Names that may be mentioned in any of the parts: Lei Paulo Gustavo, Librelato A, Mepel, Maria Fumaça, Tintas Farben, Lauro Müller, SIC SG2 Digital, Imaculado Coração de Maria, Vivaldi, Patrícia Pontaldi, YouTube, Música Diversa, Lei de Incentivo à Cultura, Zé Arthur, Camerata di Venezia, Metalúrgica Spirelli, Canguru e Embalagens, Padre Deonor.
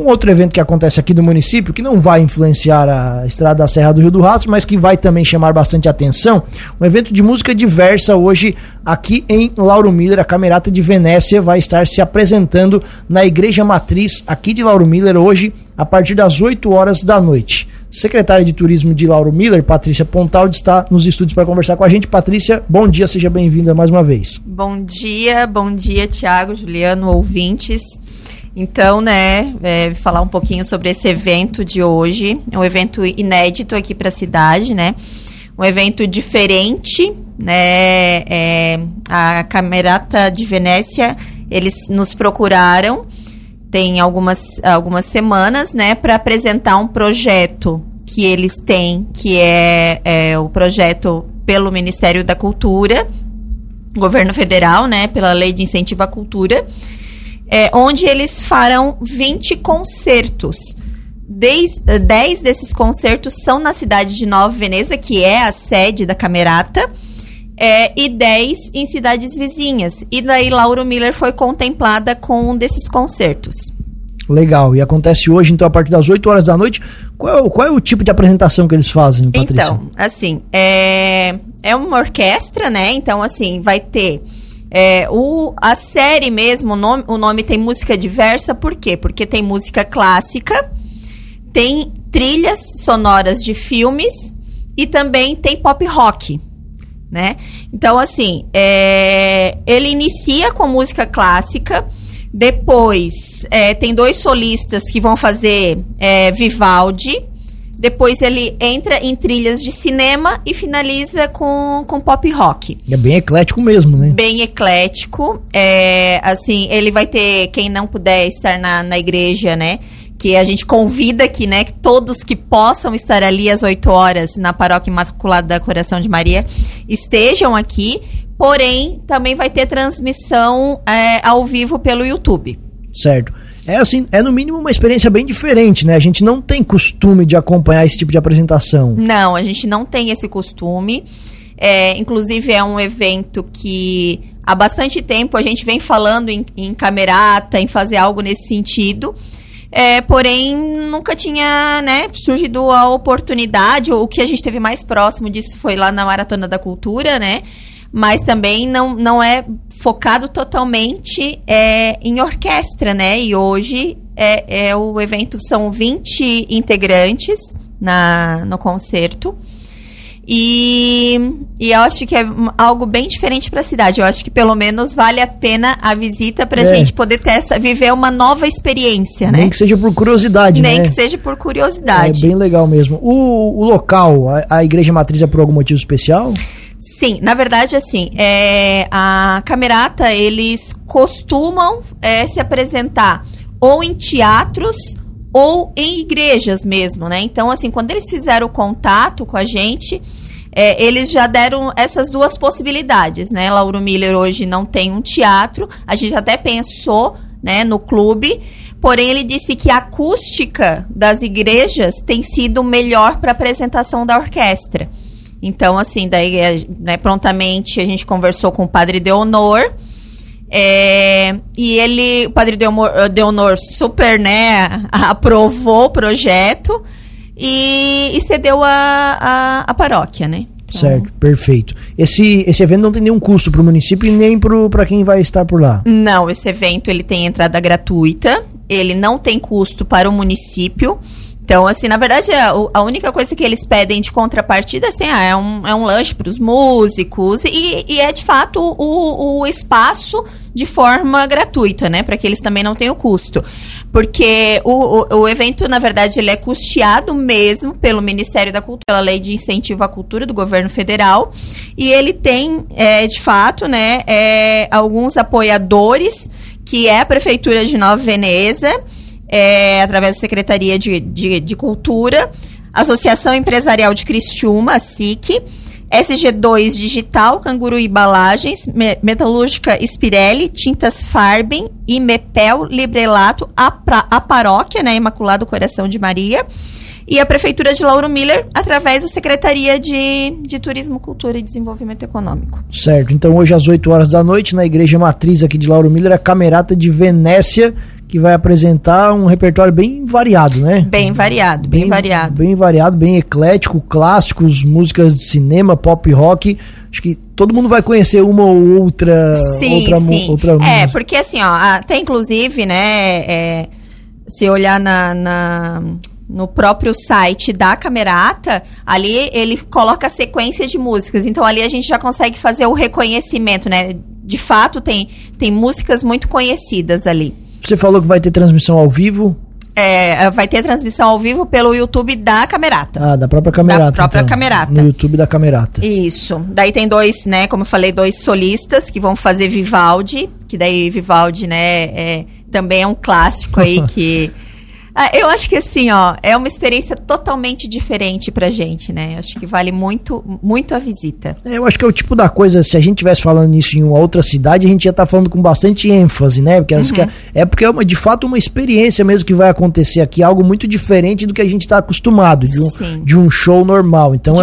Um outro evento que acontece aqui no município, que não vai influenciar a Estrada da Serra do Rio do Rastro, mas que vai também chamar bastante atenção, um evento de música diversa hoje aqui em Lauro Müller. A Camerata de Venezia vai estar se apresentando na Igreja Matriz aqui de Lauro Müller hoje, a partir das 8 horas da noite. Secretária de Turismo de Lauro Müller, Patrícia Pontaldi, está nos estúdios para conversar com a gente. Patrícia, bom dia, seja bem-vinda mais uma vez. Bom dia, Tiago, Juliano, ouvintes. Então, né, falar um pouquinho sobre esse evento de hoje. É um evento inédito aqui para a cidade, né? Um evento diferente, né? A Camerata de Venezia, eles nos procuraram, tem algumas semanas, né, para apresentar um projeto que eles têm, que é o projeto pelo Ministério da Cultura, Governo Federal, né, pela Lei de Incentivo à Cultura, onde eles farão 20 concertos. 10 desses concertos são na cidade de Nova Veneza, que é a sede da Camerata, e 10 em cidades vizinhas. E daí Lauro Müller foi contemplada com um desses concertos. Legal, e acontece hoje, então, a partir das 8 horas da noite. Qual é o tipo de apresentação que eles fazem, Patrícia? Então, assim, é uma orquestra, né? Então, assim, vai ter... a série mesmo, o nome tem música diversa, por quê? Porque tem música clássica, tem trilhas sonoras de filmes e também tem pop rock, né? Então, assim, ele inicia com música clássica, depois tem 2 solistas que vão fazer Vivaldi, depois ele entra em trilhas de cinema e finaliza com pop rock. É bem eclético mesmo, né? Bem eclético. Assim, ele vai ter, quem não puder estar na igreja, né? Que a gente convida aqui, né? Que todos que possam estar ali às 8 horas na paróquia Imaculado Coração de Maria estejam aqui. Porém, também vai ter transmissão ao vivo pelo YouTube. Certo. Assim, no mínimo uma experiência bem diferente, né? A gente não tem costume de acompanhar esse tipo de apresentação. Não, a gente não tem esse costume. Inclusive, é um evento que há bastante tempo a gente vem falando em camerata, em fazer algo nesse sentido. Porém, nunca tinha, né, surgido a oportunidade. O que a gente teve mais próximo disso foi lá na Maratona da Cultura, né? Mas também não é focado totalmente em orquestra, né? E hoje o evento, são 20 integrantes no concerto. E eu acho que é algo bem diferente para a cidade. Eu acho que pelo menos vale a pena a visita para a gente poder ter viver uma nova experiência, né? Nem que seja por curiosidade, né? Nem que seja por curiosidade. É bem legal mesmo. O local, a Igreja Matriz, é por algum motivo especial? Sim, na verdade, assim, a Camerata, eles costumam se apresentar ou em teatros ou em igrejas mesmo, né? Então, assim, quando eles fizeram o contato com a gente, eles já deram essas duas possibilidades, né? Lauro Müller hoje não tem um teatro, a gente até pensou, né, no clube, porém ele disse que a acústica das igrejas tem sido melhor para a apresentação da orquestra. Então, assim, daí, né, prontamente a gente conversou com o Padre Deonor, e ele, o Padre Deonor super, né, aprovou o projeto e cedeu a paróquia, né? Então... Certo, perfeito. Esse evento não tem nenhum custo para o município e nem para quem vai estar por lá? Não, esse evento ele tem entrada gratuita, ele não tem custo para o município. Então, assim, na verdade, a única coisa que eles pedem de contrapartida, assim, é um lanche para os músicos e é, de fato, o espaço de forma gratuita, né? Para que eles também não tenham custo. Porque o evento, na verdade, ele é custeado mesmo pelo Ministério da Cultura, pela Lei de Incentivo à Cultura do Governo Federal. E ele tem, de fato, né, alguns apoiadores, que é a Prefeitura de Nova Veneza, através da Secretaria de Cultura, Associação Empresarial de Criciúma, a SIC, SG2 Digital, Canguru e Embalagens, Metalúrgica Spirelli, Tintas Farben e Mepel, Librelato A Paróquia, né, Imaculado Coração de Maria, e a Prefeitura de Lauro Müller, através da Secretaria de Turismo, Cultura e Desenvolvimento Econômico. Certo, então hoje às 8 horas da noite, na Igreja Matriz aqui de Lauro Müller, a Camerata de Venezia, que vai apresentar um repertório bem variado, né? Bem variado. Bem variado, bem eclético, clássicos, músicas de cinema, pop rock. Acho que todo mundo vai conhecer uma ou outra. Sim. É, porque assim, ó, até inclusive, né, se olhar no próprio site da Camerata, ali ele coloca a sequência de músicas, então ali a gente já consegue fazer o reconhecimento, né? De fato, tem músicas muito conhecidas ali. Você falou que vai ter transmissão ao vivo? É, vai ter transmissão ao vivo pelo YouTube da Camerata. Ah, da própria Camerata. No YouTube da Camerata. Isso. Daí tem dois, né, como eu falei, dois solistas que vão fazer Vivaldi, que daí Vivaldi, né, também é um clássico aí que... Eu acho que assim, ó, é uma experiência totalmente diferente pra gente, né? Eu acho que vale muito, muito a visita. Eu acho que é o tipo da coisa, se a gente estivesse falando isso em uma outra cidade, a gente ia estar falando com bastante ênfase, né? Porque porque é de fato uma experiência mesmo que vai acontecer aqui, algo muito diferente do que a gente está acostumado, de um show normal. Então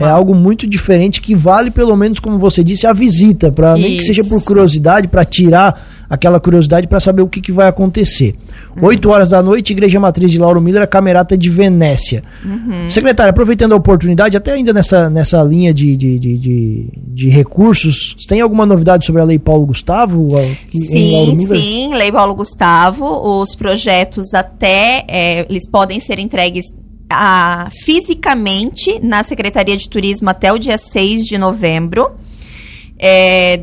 é algo muito diferente que vale, pelo menos, como você disse, a visita, pra, nem que seja por curiosidade, pra tirar aquela curiosidade para saber o que vai acontecer. 8 horas da noite, Igreja Matriz de Lauro Müller, a Camerata de Venezia. Secretária, aproveitando a oportunidade, até ainda nessa linha de recursos, tem alguma novidade sobre a Lei Paulo Gustavo? Sim, Lei Paulo Gustavo, os projetos eles podem ser entregues fisicamente na Secretaria de Turismo até o dia 6 de novembro.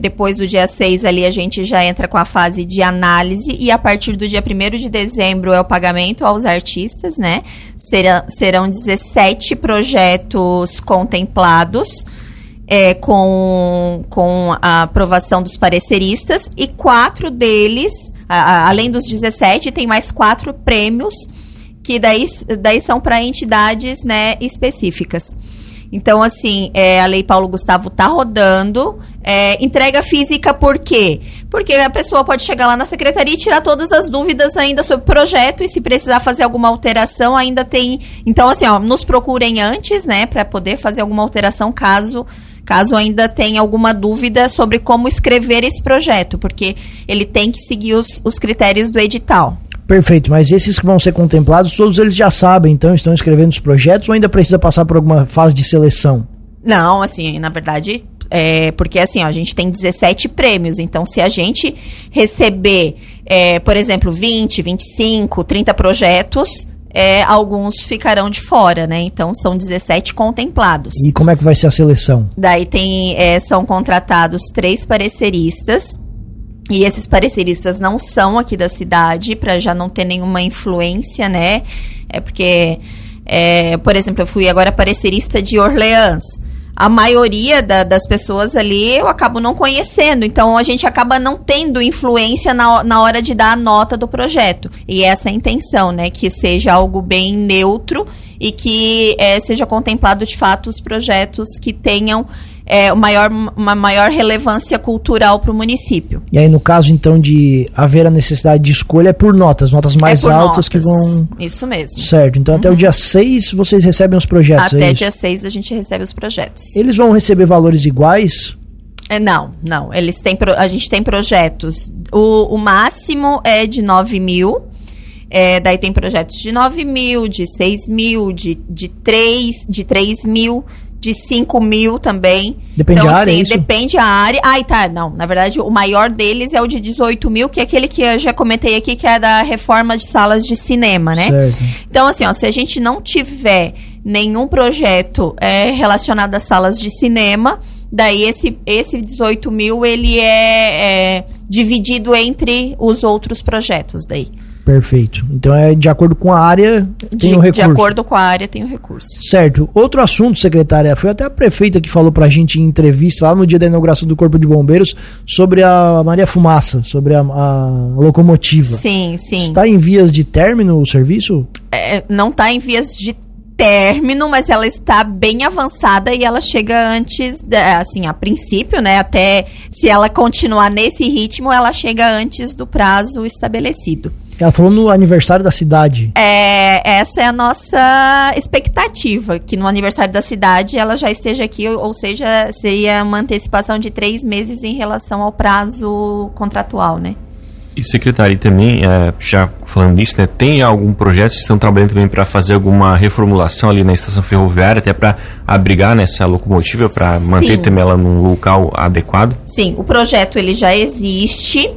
Depois do dia 6 ali a gente já entra com a fase de análise e a partir do dia 1º de dezembro é o pagamento aos artistas, né? Serão 17 projetos contemplados com a aprovação dos pareceristas e 4 deles, além dos 17, tem mais 4 prêmios que daí são para entidades, né, específicas. Então, assim, a Lei Paulo Gustavo tá rodando. Entrega física por quê? Porque a pessoa pode chegar lá na secretaria e tirar todas as dúvidas ainda sobre o projeto e se precisar fazer alguma alteração ainda tem... Então, assim, ó, nos procurem antes, né, para poder fazer alguma alteração caso ainda tenha alguma dúvida sobre como escrever esse projeto, porque ele tem que seguir os critérios do edital. Perfeito, mas esses que vão ser contemplados, todos eles já sabem, então, estão escrevendo os projetos ou ainda precisa passar por alguma fase de seleção? Não, assim, na verdade, porque assim, ó, a gente tem 17 prêmios, então se a gente receber, por exemplo, 20, 25, 30 projetos, alguns ficarão de fora, né? Então são 17 contemplados. E como é que vai ser a seleção? Daí são contratados 3 pareceristas. E esses pareceristas não são aqui da cidade, para já não ter nenhuma influência, né? Porque, por exemplo, eu fui agora parecerista de Orleans. A maioria das pessoas ali eu acabo não conhecendo. Então, a gente acaba não tendo influência na hora de dar a nota do projeto. E essa é a intenção, né? Que seja algo bem neutro e que seja contemplado, de fato, os projetos que tenham... uma maior relevância cultural para o município. E aí, no caso, então, de haver a necessidade de escolha, é por notas mais altas que vão... Isso mesmo. Certo. Então, até o dia 6, vocês recebem os projetos, até dia 6, a gente recebe os projetos. Eles vão receber valores iguais? Não. Eles têm a gente tem projetos. O máximo é de 9 mil. Daí tem projetos de 9 mil, de 6 mil, de 3 mil... De 5 mil também. Depende da área, assim, depende da área. Na verdade, o maior deles é o de 18 mil, que é aquele que eu já comentei aqui, que é da reforma de salas de cinema, né? Certo. Então, assim, ó, se a gente não tiver nenhum projeto relacionado às salas de cinema, daí esse 18 mil, ele é dividido entre os outros projetos daí. Perfeito. Então de acordo com a área tem o recurso. De acordo com a área tem o recurso. Certo. Outro assunto, secretária, foi até a prefeita que falou pra gente em entrevista lá no dia da inauguração do Corpo de Bombeiros sobre a Maria Fumaça, sobre a locomotiva. Sim. Está em vias de término o serviço? Não está em vias de término, mas ela está bem avançada e ela chega antes, assim, a princípio, né, até se ela continuar nesse ritmo, ela chega antes do prazo estabelecido. Ela falou no aniversário da cidade. Essa é a nossa expectativa, que no aniversário da cidade ela já esteja aqui, ou seja, seria uma antecipação de 3 meses em relação ao prazo contratual, né? E, secretária, também, já falando disso, né, tem algum projeto que estão trabalhando também para fazer alguma reformulação ali na estação ferroviária, até para abrigar nessa locomotiva, para manter também ela num local adequado? Sim, o projeto ele já existe,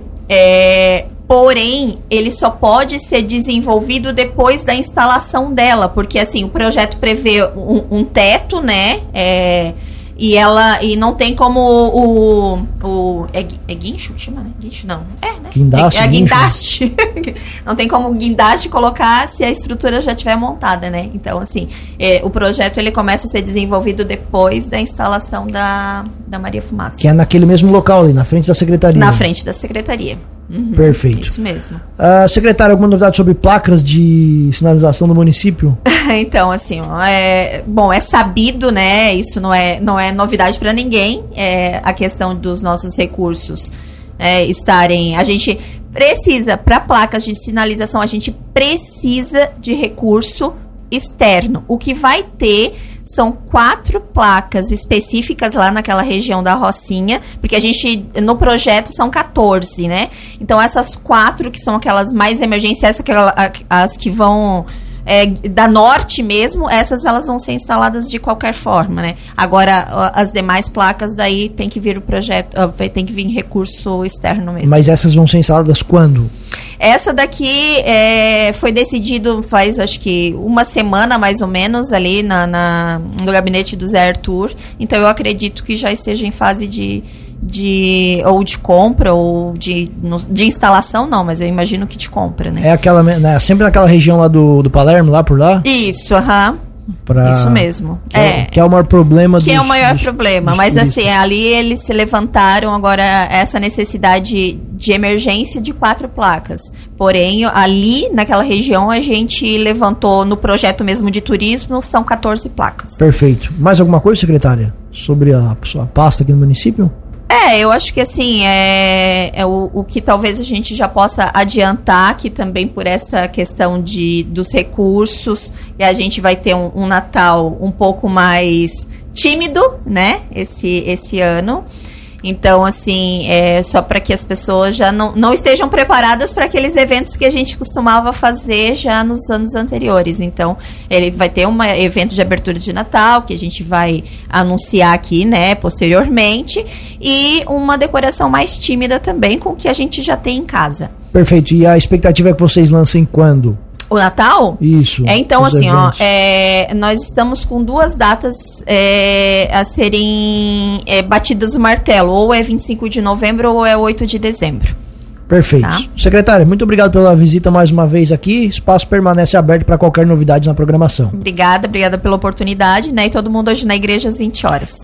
porém, ele só pode ser desenvolvido depois da instalação dela, porque assim, o projeto prevê um teto, né, e não tem como é guincho que chama, né? Guincho não. Né? Guindaste. Guindaste. Não tem como guindaste colocar se a estrutura já estiver montada, né? Então, assim, o projeto ele começa a ser desenvolvido depois da instalação da Maria Fumaça. Que é naquele mesmo local ali, na frente da secretaria. Na frente da secretaria. Uhum, perfeito. Isso mesmo. Secretário, alguma novidade sobre placas de sinalização do município? Então, assim, é sabido, né? Isso não é novidade para ninguém, a questão dos nossos recursos estarem... A gente precisa, para placas de sinalização, a gente precisa de recurso externo. O que vai ter são 4 placas específicas lá naquela região da Rocinha, porque a gente, no projeto, são 14, né? Então, essas 4, que são aquelas mais emergenciais, as que vão... da norte mesmo, essas elas vão ser instaladas de qualquer forma, né? Agora, as demais placas daí tem que vir o projeto, tem que vir recurso externo mesmo. Mas essas vão ser instaladas quando? Essa daqui foi decidido faz, acho que uma semana mais ou menos, ali no gabinete do Zé Arthur, então eu acredito que já esteja em fase de compra ou de instalação, não, mas eu imagino que de compra, né? É aquela, né, sempre naquela região lá do Palermo, lá por lá? Isso, aham. Isso mesmo. Que é o maior problema do... Que é o maior problema, mas turistas. Assim, ali eles se levantaram agora essa necessidade de emergência de 4 placas. Porém, ali naquela região a gente levantou no projeto mesmo de turismo, são 14 placas. Perfeito. Mais alguma coisa, secretária, sobre a pasta aqui no município? Eu acho que assim, o que talvez a gente já possa adiantar, que também por essa questão dos recursos, a gente vai ter um Natal um pouco mais tímido, né, esse ano. Então, assim, só para que as pessoas já não estejam preparadas para aqueles eventos que a gente costumava fazer já nos anos anteriores. Então, ele vai ter um evento de abertura de Natal, que a gente vai anunciar aqui, né, posteriormente, e uma decoração mais tímida também com o que a gente já tem em casa. Perfeito. E a expectativa é que vocês lancem quando? O Natal? Isso. Então, assim, eventos. Nós estamos com 2 datas a serem batidas o martelo. Ou é 25 de novembro ou é 8 de dezembro. Perfeito. Tá? Secretária, muito obrigado pela visita mais uma vez aqui. Espaço permanece aberto para qualquer novidade na programação. Obrigada pela oportunidade, né? E todo mundo hoje na igreja às 20 horas.